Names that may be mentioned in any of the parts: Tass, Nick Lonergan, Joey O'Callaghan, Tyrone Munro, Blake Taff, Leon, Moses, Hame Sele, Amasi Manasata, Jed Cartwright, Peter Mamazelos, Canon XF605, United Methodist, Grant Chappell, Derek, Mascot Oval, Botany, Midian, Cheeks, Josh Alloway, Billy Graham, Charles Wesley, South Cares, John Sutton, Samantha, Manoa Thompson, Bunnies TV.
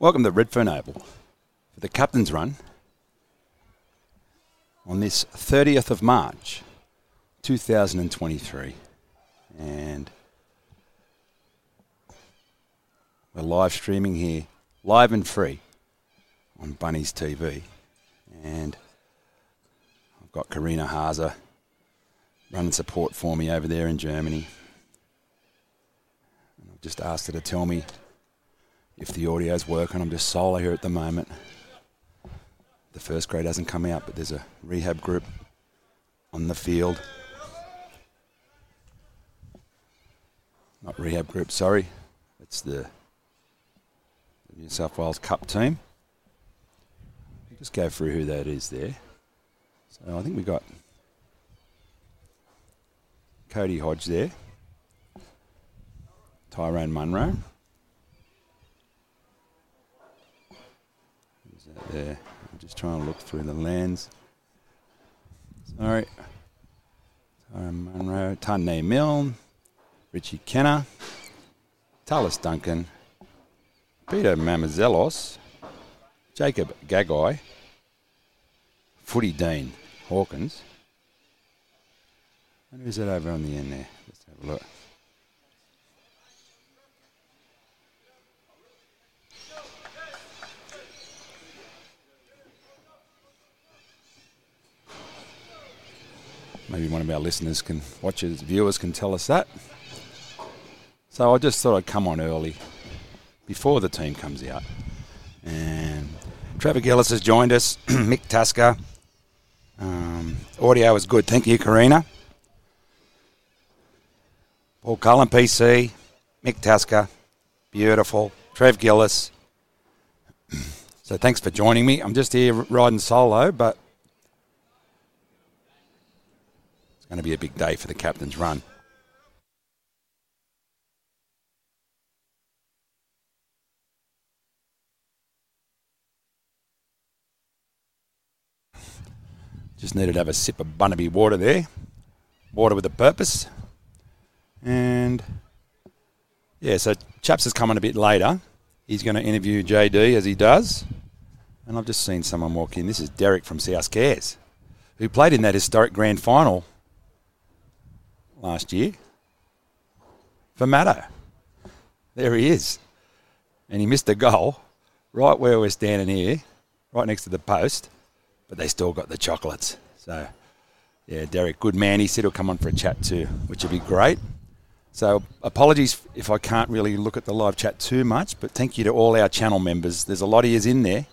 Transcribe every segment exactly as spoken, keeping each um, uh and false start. Welcome to Redfern Oval for the captain's run on this thirtieth of March, two thousand twenty-three. And we're live streaming here, live and free on Bunnies T V. And I've got Karina Haaser running support for me over there in Germany. And I've just asked her to tell me if the audio's working. I'm just solo here at the moment. The first grade hasn't come out, but there's a rehab group on the field. Not rehab group, sorry. It's the New South Wales Cup team. Just go through who that is there. So I think we got Cody Hodge there, Tyrone Munro. Who's that there? I'm just trying to look through the lens. Sorry. Tyrone Munro, Tarnay Milne, Richie Kenner, Talis Duncan, Peter Mamazelos, Jacob Gagai, Footy Dean Hawkins. And who's that over on the end there? Let's have a look. Maybe one of our listeners can, watchers, viewers can tell us that. So I just thought I'd come on early before the team comes out. And Trevor Gillis has joined us, Mick Tasker. Um, audio is good. Thank you, Karina. Paul Cullen, P C, Mick Tasker, beautiful. Trev Gillis. So thanks for joining me. I'm just here riding solo, but it's going to be a big day for the captain's run. Just needed to have a sip of Bunnaby water there. Water with a purpose. And, yeah, so Chaps is coming a bit later. He's going to interview J D as he does. And I've just seen someone walk in. This is Derek from South Cares, who played in that historic grand final last year for Maddo. There he is. And he missed a goal right where we're standing here, right next to the post. But they still got the chocolates. So, yeah, Derek, good man. He said he'll come on for a chat too, which would be great. So apologies if I can't really look at the live chat too much, but thank you to all our channel members. There's a lot of yous in there,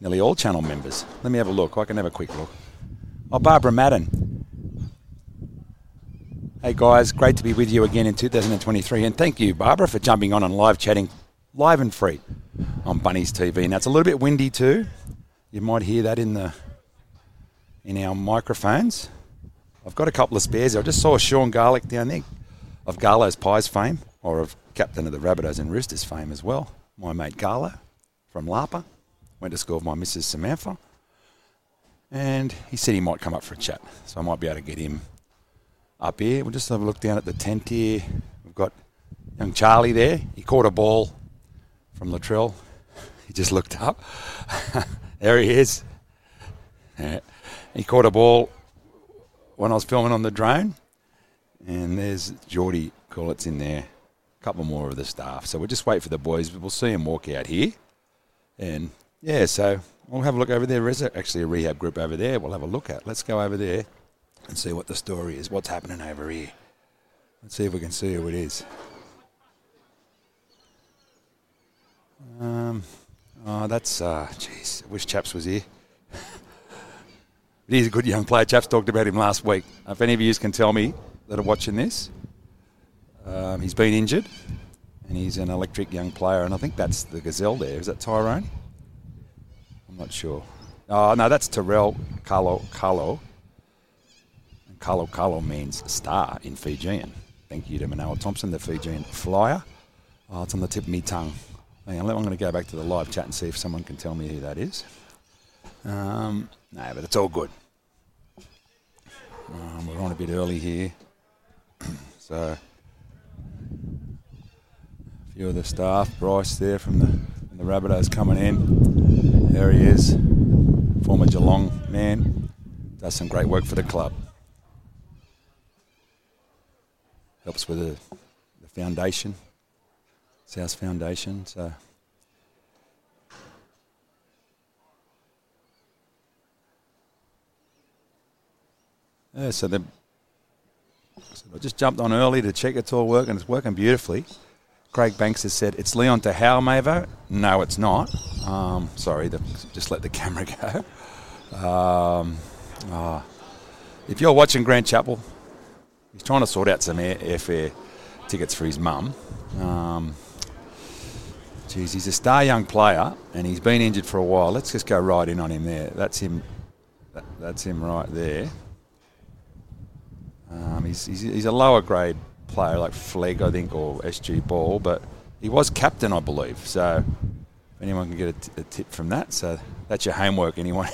nearly all channel members. Let me have a look. I can have a quick look. Oh, Barbara Madden. Hey, guys, great to be with you again in two thousand twenty-three. And thank you, Barbara, for jumping on and live chatting live and free on Bunnies T V. Now, it's a little bit windy too. You might hear that in the in our microphones. I've got a couple of spares. I just saw Sean Garlick down there of Garlow's Pies fame, or of captain of the Rabbitohs and Roosters fame as well. My mate Garlow from Larpa. Went to school with my missus Samantha. And he said he might come up for a chat. So I might be able to get him up here. We'll just have a look down at the tent here. We've got young Charlie there. He caught a ball from Latrell. He just looked up. There he is. Yeah. He caught a ball when I was filming on the drone. And there's Geordie Corlett's in there. A couple more of the staff. So we'll just wait for the boys. We'll see them walk out here. And, yeah, so we'll have a look over there. There's actually a rehab group over there we'll have a look at. Let's go over there and see what the story is, what's happening over here. Let's see if we can see who it is. Um... Oh, that's, uh, geez, I wish Chaps was here. But he's a good young player. Chaps talked about him last week. If any of you can tell me that are watching this, um, he's been injured, and he's an electric young player, and I think that's the gazelle there. Is that Tyrone? I'm not sure. Oh, no, that's Darrell Carlo Carlo. And Carlo Carlo means star in Fijian. Thank you to Manoa Thompson, the Fijian flyer. Oh, it's on the tip of my tongue. Hang on, I'm going to go back to the live chat and see if someone can tell me who that is. Um, no, but it's all good. Um, we're on a bit early here. So, a few of the staff, Bryce there from the And the Rabbitohs coming in. There he is, former Geelong man. Does some great work for the club. Helps with the, the foundation, South Foundation. So yeah, so the so I just jumped on early to check it's all working. It's working beautifully. Craig Banks has said, it's Leon to Howe, Mavo. No, it's not. Um, sorry, the, just let the camera go. Um, oh. If you're watching Grant Chappell, he's trying to sort out some air, airfare tickets for his mum. Um, geez, he's a star young player, and he's been injured for a while. Let's just go right in on him there. That's him. That, that's him right there. Um, he's, he's he's a lower grade player like Flegg, I think, or S G Ball, but he was captain, I believe. So if anyone can get a, t- a tip from that, so that's your homework, anyone.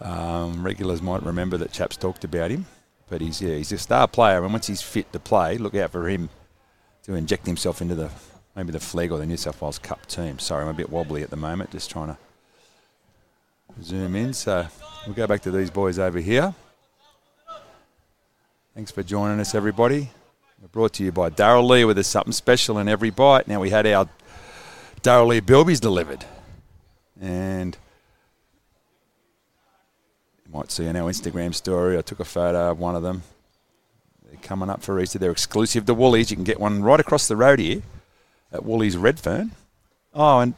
um, regulars might remember that Chaps talked about him, but he's yeah, he's a star player, and once he's fit to play, look out for him to inject himself into the maybe the Flegg or the New South Wales Cup team. Sorry, I'm a bit wobbly at the moment, just trying to zoom in. So we'll go back to these boys over here. Thanks for joining us, everybody. We're brought to you by Darrell Lee with a something special in every bite. Now, we had our Darrell Lee bilbies delivered. And you might see on our Instagram story, I took a photo of one of them. They're coming up for Easter. They're exclusive to Woolies. You can get one right across the road here at Woolies Redfern. Oh, and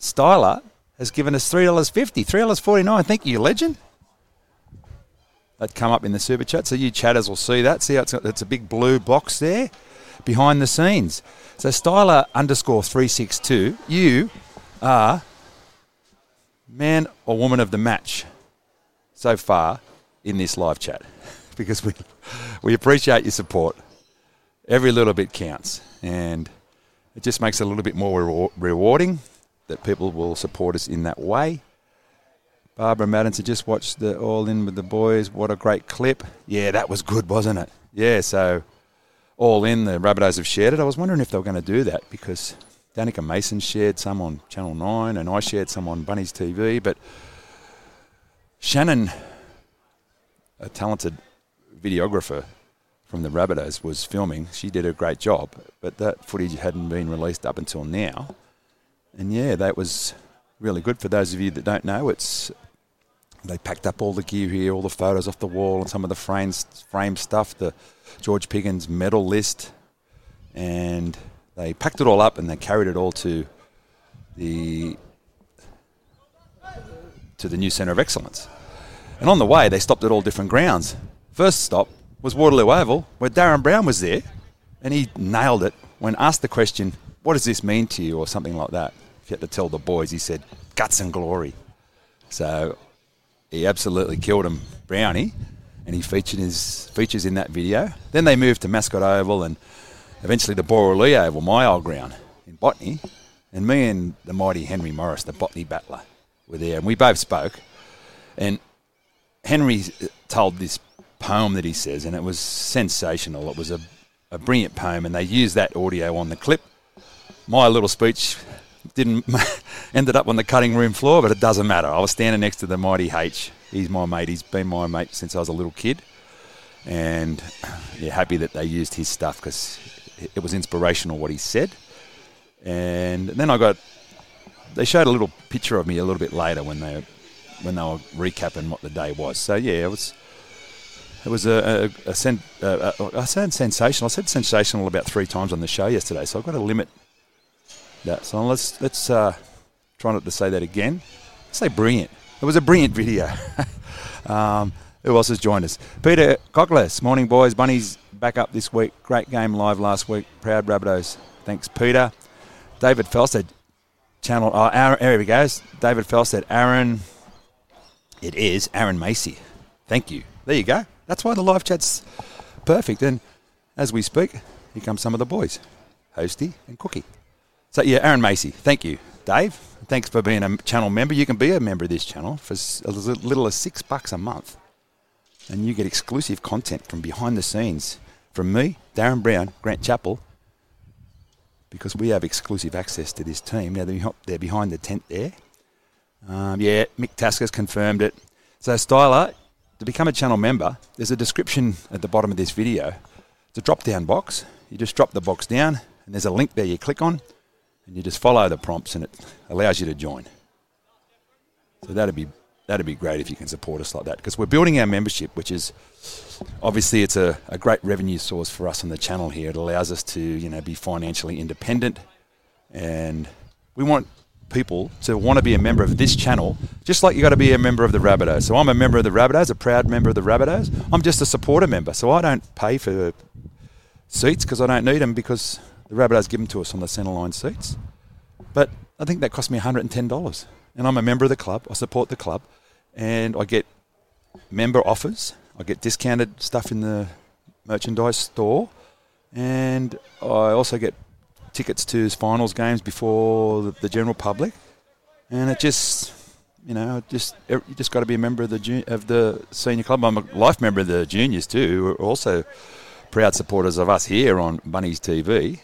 Styler has given us three dollars fifty, three dollars forty-nine. Thank you, you legend. That come up in the super chat, so you chatters will see that. See how it's, it's a big blue box there behind the scenes. So Styler underscore three six two, you are man or woman of the match so far in this live chat because we we appreciate your support. Every little bit counts, and it just makes it a little bit more rewarding that people will support us in that way. Barbara Madden said, just watch the All In with the boys. What a great clip. Yeah, that was good, wasn't it? Yeah, so All In, the Rabbitohs have shared it. I was wondering if they were going to do that because Danica Mason shared some on Channel nine and I shared some on Bunnies T V. But Shannon, a talented videographer from the Rabbitohs, was filming. She did a great job, but that footage hadn't been released up until now. And, yeah, that was really good. For those of you that don't know, it's... They packed up all the gear here, all the photos off the wall, and some of the frames, frame stuff, the George Piggins medal list, and they packed it all up and they carried it all to the to the new Centre of Excellence. And on the way, they stopped at all different grounds. First stop was Waterloo Oval, where Darren Brown was there, and he nailed it when asked the question, "What does this mean to you?" or something like that. If you had to tell the boys, he said, "Guts and glory." So he absolutely killed him, Brownie, and he featured his features in that video. Then they moved to Mascot Oval and eventually the Darrell Lee Oval, my old ground, in Botany. And me and the mighty Henry Morris, the Botany battler, were there, and we both spoke. And Henry told this poem that he says, and it was sensational. It was a, a brilliant poem, and they used that audio on the clip. My little speech didn't ended up on the cutting room floor, but it doesn't matter. I was standing next to the mighty H. He's my mate. He's been my mate since I was a little kid. And yeah, happy that they used his stuff because it was inspirational what he said. And then I got... They showed a little picture of me a little bit later when they when they were recapping what the day was. So yeah, it was... It was a, a, a, sen, a, a I said sensational. I said sensational about three times on the show yesterday, so I've got to limit... That. So let's let's uh, try not to say that again. Let's say brilliant. It was a brilliant video. um, who else has joined us? Peter Cockless. Morning, boys. Bunnies back up this week. Great game live last week. Proud Rabbitohs. Thanks, Peter. David Felstead. Channel. Oh, Aaron, here he goes. David Felstead. Aaron. It is Aaron Macy. Thank you. There you go. That's why the live chat's perfect. And as we speak, here come some of the boys, Hostie and Cookie. So, yeah, Aaron Macy, thank you. Dave, thanks for being a channel member. You can be a member of this channel for as little as six bucks a month. And you get exclusive content from behind the scenes from me, Darren Brown, Grant Chappell, because we have exclusive access to this team. Now, they're behind the tent there. Um, yeah, Mick Tasker's confirmed it. So, Styler, to become a channel member, there's a description at the bottom of this video. It's a drop-down box. You just drop the box down, and there's a link there you click on, and you just follow the prompts, and it allows you to join. So that'd be that'd be great if you can support us like that, because we're building our membership, which is obviously it's a, a great revenue source for us on the channel here. It allows us to, you know, be financially independent, and we want people to want to be a member of this channel, just like you got to be a member of the Rabbitohs. So I'm a member of the Rabbitohs, a proud member of the Rabbitohs. I'm just a supporter member, so I don't pay for seats because I don't need them, because the Rabbitohs give them to us on the centreline seats. But I think that cost me one hundred ten dollars. And I'm a member of the club. I support the club. And I get member offers. I get discounted stuff in the merchandise store. And I also get tickets to finals games before the, the general public. And it just, you know, just you just got to be a member of the jun- of the senior club. I'm a life member of the juniors too, who are also proud supporters of us here on Bunnies T V.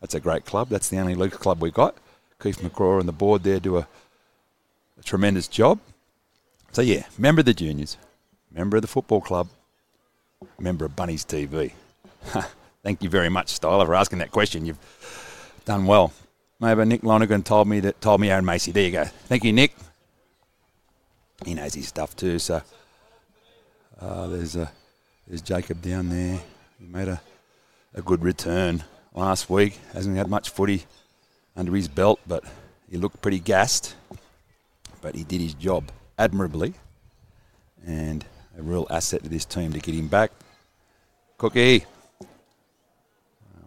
That's a great club. That's the only league club we got. Keith McCraw and the board there do a, a tremendous job. So, yeah, member of the juniors, member of the football club, member of Bunnies T V. Thank you very much, Styler, for asking that question. You've done well. Maybe Nick Lonergan told me that told me Aaron Macy. There you go. Thank you, Nick. He knows his stuff too. So uh, there's a, there's Jacob down there. He made a, a good return last week. Hasn't had much footy under his belt, but he looked pretty gassed. But he did his job admirably, and a real asset to this team to get him back. Cookie.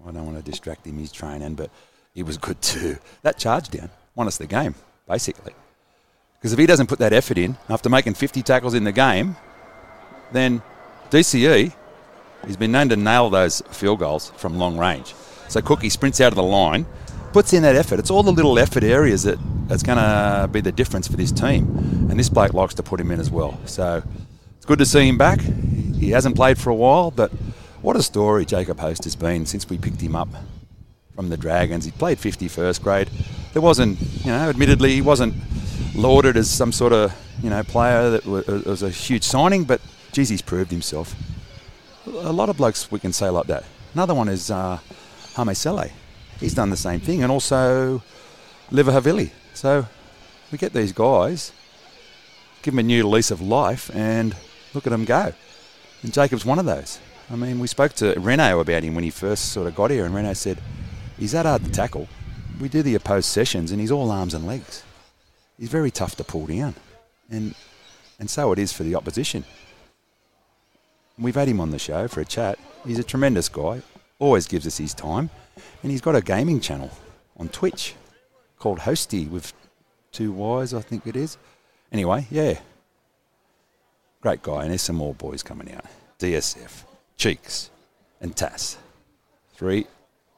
I don't want to distract him. He's training, but he was good too. That charge down won us the game, basically. Because if he doesn't put that effort in, after making fifty tackles in the game, then D C E has been known to nail those field goals from long range. So Cookie sprints out of the line, puts in that effort. It's all the little effort areas that that's going to be the difference for this team. And this bloke likes to put him in as well. So it's good to see him back. He hasn't played for a while, but what a story Jacob Host has been since we picked him up from the Dragons. He played fifty first grade. There wasn't, you know, admittedly he wasn't lauded as some sort of, you know, player that was a huge signing, but geez, he's proved himself. A lot of blokes we can say like that. Another one is uh, Hame Sele. He's done the same thing, and also Liver Havili. So we get these guys, give them a new lease of life, and look at them go. And Jacob's one of those. I mean, we spoke to Reno about him when he first sort of got here, and Reno said, he's that hard to tackle. We do the opposed sessions, and he's all arms and legs. He's very tough to pull down, and and so it is for the opposition. We've had him on the show for a chat. He's a tremendous guy, always gives us his time. And he's got a gaming channel on Twitch called Hostie with two Y's, I think it is. Anyway, yeah. Great guy. And there's some more boys coming out. D S F, Cheeks, and Tass. Three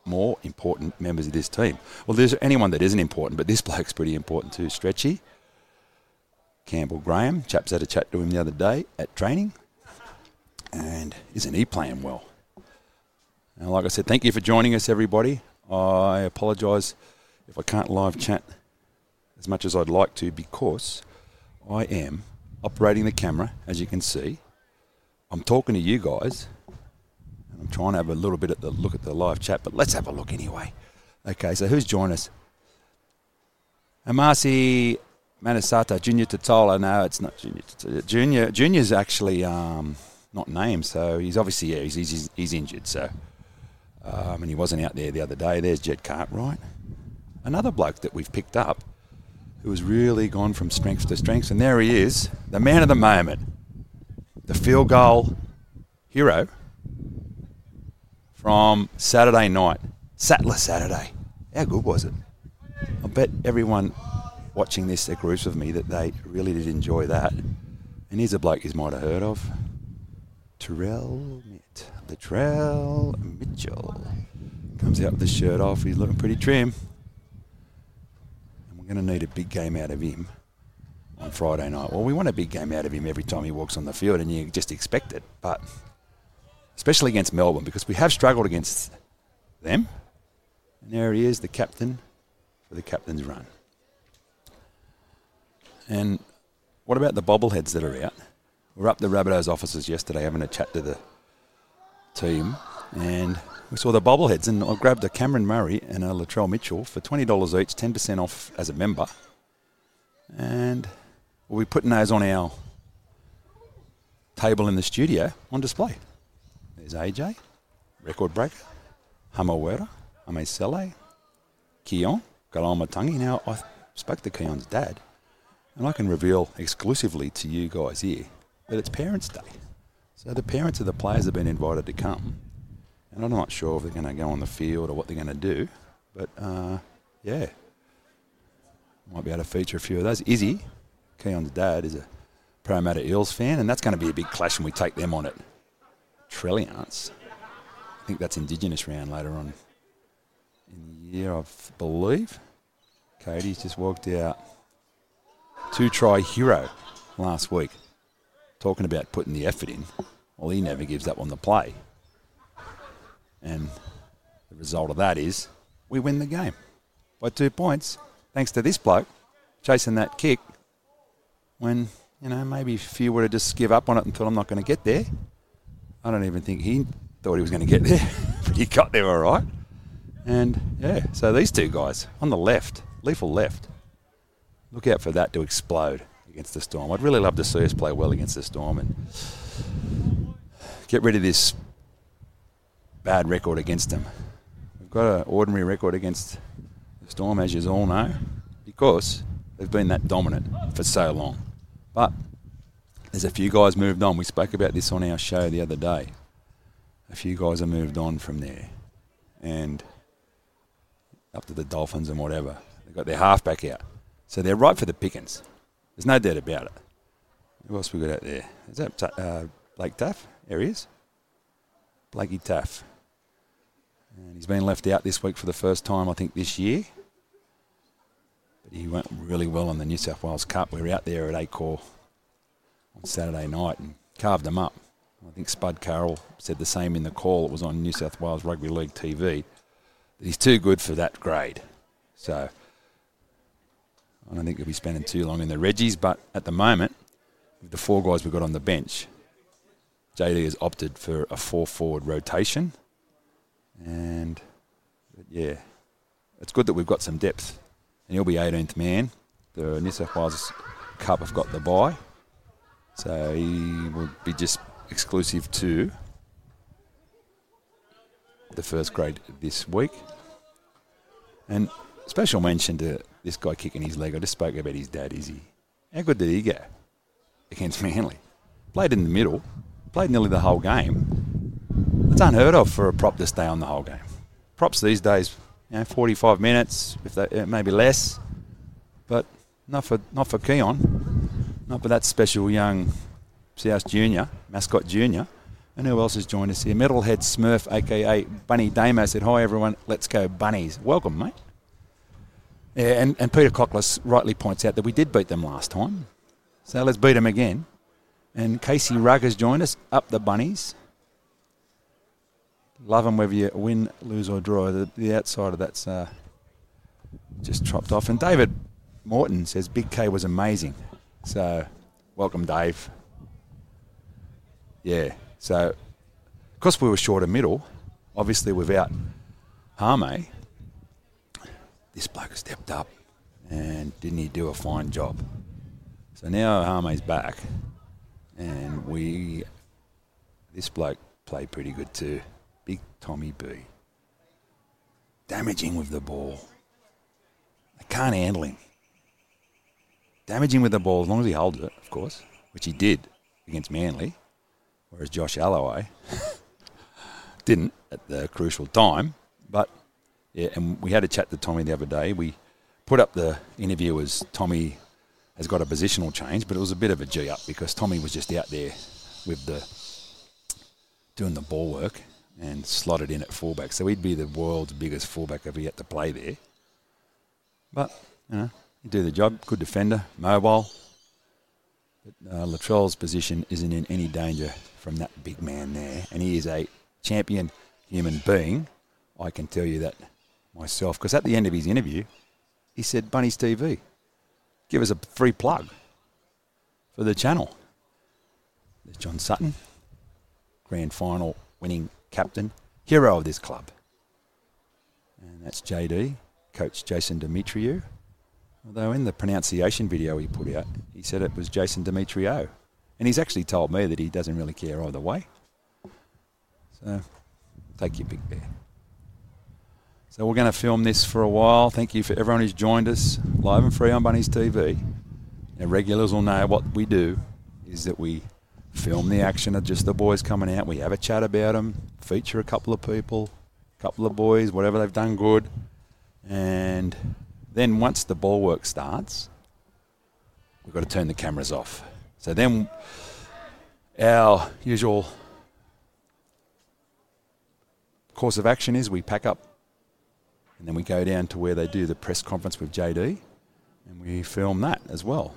more important members of this team. Well, there's anyone that isn't important, but this bloke's pretty important too. Stretchy, Campbell Graham. Chaps had a chat to him the other day at training. And isn't he playing well? And like I said, thank you for joining us, everybody. I apologise if I can't live chat as much as I'd like to, because I am operating the camera, as you can see. I'm talking to you guys, and I'm trying to have a little bit of the look at the live chat, but let's have a look anyway. Okay, so who's joined us? Amasi Manasata, Junior Totola. No, it's not Junior Totola. Junior, Junior's actually um, not named, so he's obviously, yeah, he's, he's, he's injured, so... Um, and he wasn't out there the other day. There's Jed Cartwright. Another bloke that we've picked up who has really gone from strength to strength. And there he is, the man of the moment, the field goal hero from Saturday night, Sattler Saturday. How good was it? I bet everyone watching this agrees with me that they really did enjoy that. And here's a bloke you might have heard of, Darrell Lee. Latrell Mitchell comes out with the shirt off. He's looking pretty trim. And we're going to need a big game out of him on Friday night. Well, we want a big game out of him every time he walks on the field, and you just expect it. But especially against Melbourne, because we have struggled against them. And there he is, the captain, for the captain's run. And what about the bobbleheads that are out? We were up the Rabbitohs offices yesterday having a chat to the team, and we saw the bobbleheads, and I grabbed a Cameron Murray and a Latrell Mitchell for twenty dollars each, ten percent off as a member. And we'll be putting those on our table in the studio on display. There's A J, record breaker, Hamawera, Amesele, Keon, Galama Tangi. Now, I spoke to Keon's dad, and I can reveal exclusively to you guys here that it's Parents' Day. So the parents of the players have been invited to come. And I'm not sure if they're going to go on the field or what they're going to do. But, uh, yeah, might be able to feature a few of those. Izzy, Keon's dad, is a Parramatta Eels fan, and that's going to be a big clash when we take them on at Trelliance. I think that's Indigenous round later on in the year, I believe. Katie's just walked out. Two-try hero last week. Talking about putting the effort in. Well, he never gives up on the play. And the result of that is we win the game by two points. Thanks to this bloke chasing that kick when, you know, maybe if you were to just give up on it and thought, I'm not going to get there. I don't even think he thought he was going to get there, but he got there all right. And, yeah, so these two guys on the left, lethal left, look out for that to explode against the Storm. I'd really love to see us play well against the Storm and get rid of this bad record against them. We've got an ordinary record against the Storm, as you all know, because they've been that dominant for so long. But there's a few guys moved on. We spoke about this on our show the other day. A few guys have moved on from there and up to the Dolphins and whatever. They've got their halfback out. So they're right for the pickings. There's no doubt about it. Who else we got out there? Is that uh, Blake Taff? There he is. Blakey Taff. And he's been left out this week for the first time, I think, this year. But he went really well on the New South Wales Cup. We were out there at Acor on Saturday night and carved him up. I think Spud Carroll said the same in the call. It was on New South Wales Rugby League T V. That he's too good for that grade. So I don't think he'll be spending too long in the Reggies. But at the moment, with the four guys we've got on the bench, J D has opted for a four-forward rotation. And, but yeah, it's good that we've got some depth. And he'll be eighteenth man. The New South Wales Cup have got the bye. So he will be just exclusive to the first grade this week. And special mention to this guy kicking his leg. I just spoke about his dad, Izzy. How good did he go against Manly? Played in the middle. Played nearly the whole game. It's unheard of for a prop to stay on the whole game. Props these days, you know, forty-five minutes, if they, maybe less. But not for not for Keon. Not for that special young South Junior, Mascot Junior. And who else has joined us here? Metalhead Smurf, a k a. Bunny Damo, said, hi, everyone. Let's go, Bunnies. Welcome, mate. Yeah, and, and Peter Cockless rightly points out that we did beat them last time. So let's beat them again. And Casey Rugg has joined us, up the Bunnies. Love them whether you win, lose or draw. The, the outside of that's uh, just chopped off. And David Morton says, Big K was amazing. So, welcome, Dave. Yeah, so, because we were short of middle, obviously without Harme, this bloke stepped up and didn't he do a fine job. So now Harme's back. And we, this bloke played pretty good too. Big Tommy B. Damaging with the ball. I can't handle him. Damaging with the ball as long as he holds it, of course, which he did against Manly, whereas Josh Alloway didn't at the crucial time. But, yeah, and we had a chat to Tommy the other day. We put up the interview as Tommy has got a positional change, but it was a bit of a G-up because Tommy was just out there with the doing the ball work and slotted in at fullback. So he'd be the world's biggest fullback if he had to play there. But, you know, he'd do the job. Good defender, mobile. But uh, Latrell's position isn't in any danger from that big man there. And he is a champion human being. I can tell you that myself, because at the end of his interview, he said, Bunnies T V, give us a free plug for the channel. There's John Sutton, grand final winning captain, hero of this club. And that's J D, coach Jason Demetriou. Although in the pronunciation video he put out, he said it was Jason Demetriou. And he's actually told me that he doesn't really care either way. So take your pick there. So we're going to film this for a while. Thank you for everyone who's joined us live and free on Bunnies T V. Now, regulars will know what we do is that we film the action of just the boys coming out. We have a chat about them, feature a couple of people, a couple of boys, whatever they've done good. And then once the ball work starts, we've got to turn the cameras off. So then our usual course of action is we pack up and then we go down to where they do the press conference with J D and we film that as well.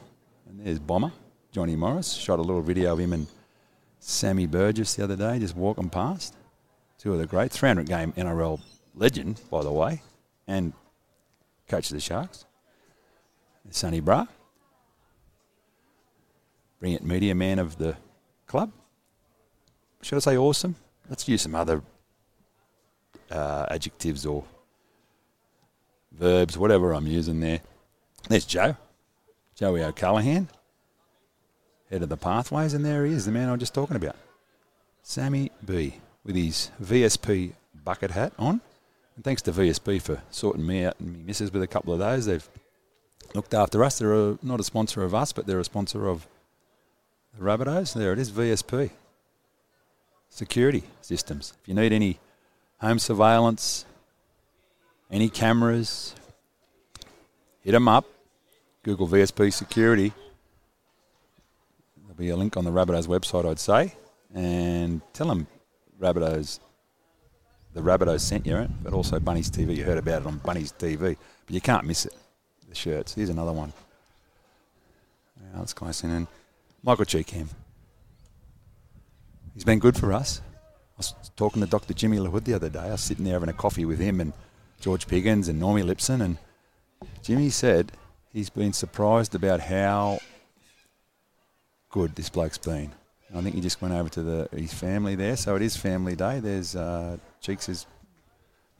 And there's Bomber, Johnny Morris, shot a little video of him and Sammy Burgess the other day just walking past. Two of the great three hundred game N R L legend, by the way, and coach of the Sharks. Sonny Bra, brilliant media man of the club. Should I say awesome? Let's use some other uh, adjectives or verbs, whatever I'm using there. There's Joe, Joey O'Callaghan, head of the pathways, and there he is, the man I was just talking about. Sammy B with his V S P bucket hat on. And thanks to V S P for sorting me out and me missus with a couple of those. They've looked after us. They're a, not a sponsor of us, but they're a sponsor of the Rabbitohs. There it is, V S P. Security systems. If you need any home surveillance, any cameras, hit them up. Google V S P security. There'll be a link on the Rabbitohs website, I'd say. And tell them Rabbitohs, the Rabbitohs sent you, but also Bunnies T V. You heard about it on Bunnies T V, but you can't miss it. The shirts. Here's another one. Yeah, that's close in. And Michael Cheekham. He's been good for us. I was talking to Doctor Jimmy LaHood the other day. I was sitting there having a coffee with him and George Piggins and Normie Lipson, and Jimmy said he's been surprised about how good this bloke's been. I think he just went over to the his family there, so it is family day. There's uh, Cheeks'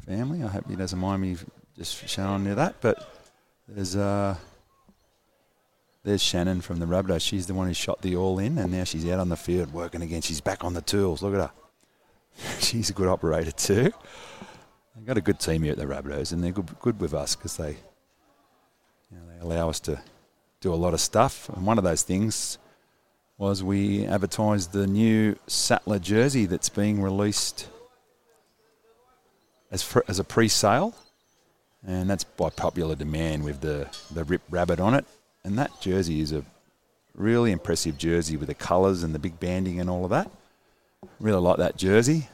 family. I hope he doesn't mind me just showing you that. But there's uh, there's Shannon from the Rabbitohs. She's the one who shot the all in, and now she's out on the field working again. She's back on the tools. Look at her. She's a good operator too. They've got a good team here at the Rabbitohs, and they're good, good with us because they, you know, they allow us to do a lot of stuff. And one of those things was we advertised the new Sattler jersey that's being released as for, as a pre-sale, and that's by popular demand with the, the Rip Rabbit on it. And that jersey is a really impressive jersey with the colours and the big banding and all of that. Really like that jersey,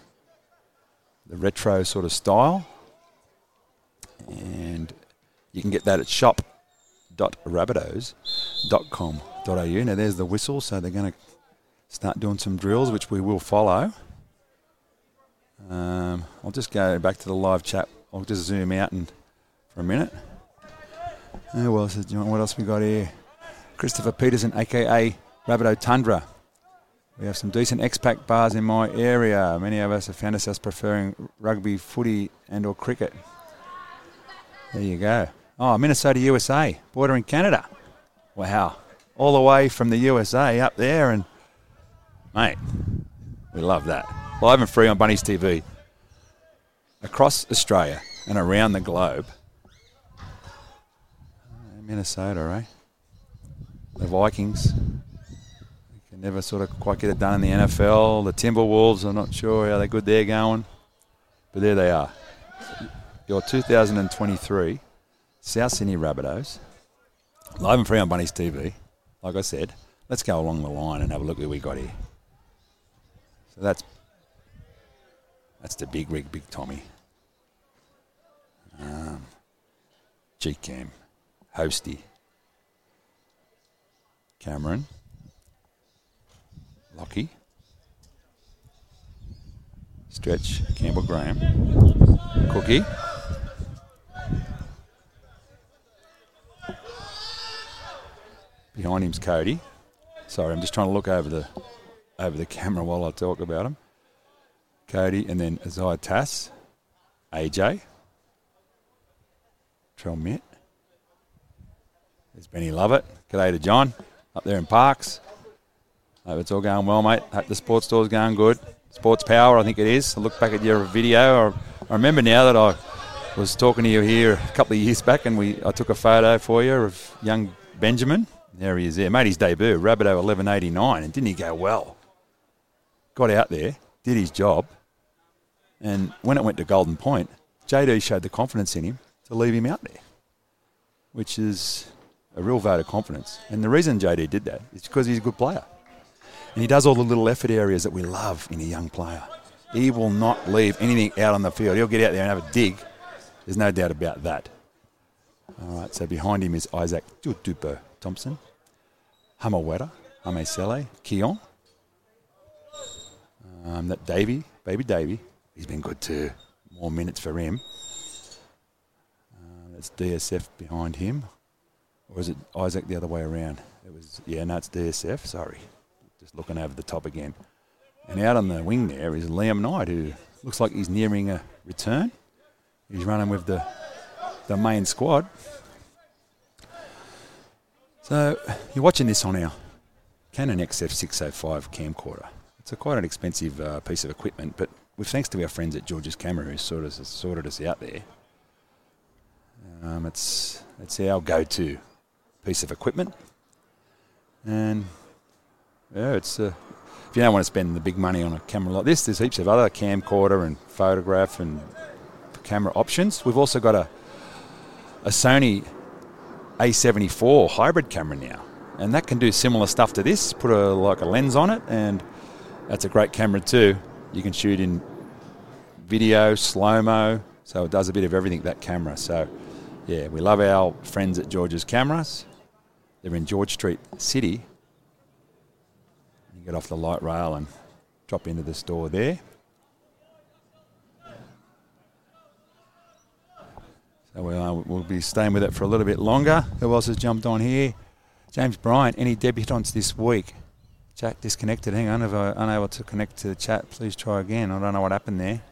the retro sort of style. And you can get that at shop dot rabbitohs dot com. Now there's the whistle, so they're going to start doing some drills, which we will follow. Um, I'll just go back to the live chat. I'll just zoom out and for a minute. Oh, well, so, what else we got here? Christopher Peterson, a k a. Rabbitoh Tundra. We have some decent expat bars in my area. Many of us have found ourselves preferring rugby, footy and or cricket. There you go. Oh, Minnesota, U S A, bordering Canada. Wow. All the way from the U S A up there, and mate, we love that. Live and free on Bunnies T V across Australia and around the globe. Minnesota, right? The Vikings, they can never sort of quite get it done in the N F L. The Timberwolves, I'm not sure how they're good they're going, but there they are. Your two thousand twenty-three South Sydney Rabbitohs, live and free on Bunnies T V. Like I said, let's go along the line and have a look at what we got here. So that's that's the big rig, big Tommy. Um, G-Cam, Hostie, Cameron, Lockie, Stretch, Campbell Graham, Cookie, Behind him's Cody. Sorry, I'm just trying to look over the over the camera while I talk about him. Cody, and then Isaiah Tass, A J, Trell Mitt. There's Benny Lovett. G'day to John up there in Parks. Hope it's all going well, mate. Hope the sports store's going good. Sports Power, I think it is. I look back at your video. I, I remember now that I was talking to you here a couple of years back, and we I took a photo for you of young Benjamin. There he is there. Made his debut, Rabideau eleven eighty-nine, and didn't he go well? Got out there, did his job, and when it went to Golden Point, J D showed the confidence in him to leave him out there, which is a real vote of confidence. And the reason J D did that is because he's a good player. And he does all the little effort areas that we love in a young player. He will not leave anything out on the field. He'll get out there and have a dig. There's no doubt about that. All right, so behind him is Isaac Tutupo Thompson, Hamawera, Hamesele, Keon. Um, that Davey, baby Davey, he's been good too. More minutes for him. Uh, that's D S F behind him. Or is it Isaac the other way around? It was, yeah, no, it's D S F, sorry. Just looking over the top again. And out on the wing there is Liam Knight, who looks like he's nearing a return. He's running with the the main squad. So you're watching this on our Canon X F six oh five camcorder. It's a quite an expensive uh, piece of equipment, but with thanks to our friends at George's Camera, who sort of sorted us out there, um, it's it's our go-to piece of equipment. And yeah, it's uh, if you don't want to spend the big money on a camera like this, there's heaps of other camcorder and photograph and camera options. We've also got a a Sony A seventy-four hybrid camera now, and that can do similar stuff to this. Put a like a lens on it, and that's a great camera too. You can shoot in video, slow-mo, so it does a bit of everything, that camera. So yeah, we love our friends at George's Cameras. They're in George Street City. You get off the light rail and drop into the store there. So we are, we'll be staying with it for a little bit longer. Who else has jumped on here? James Bryant, any debutants this week? Chat disconnected. Hang on, if I'm unable to connect to the chat, please try again. I don't know what happened there.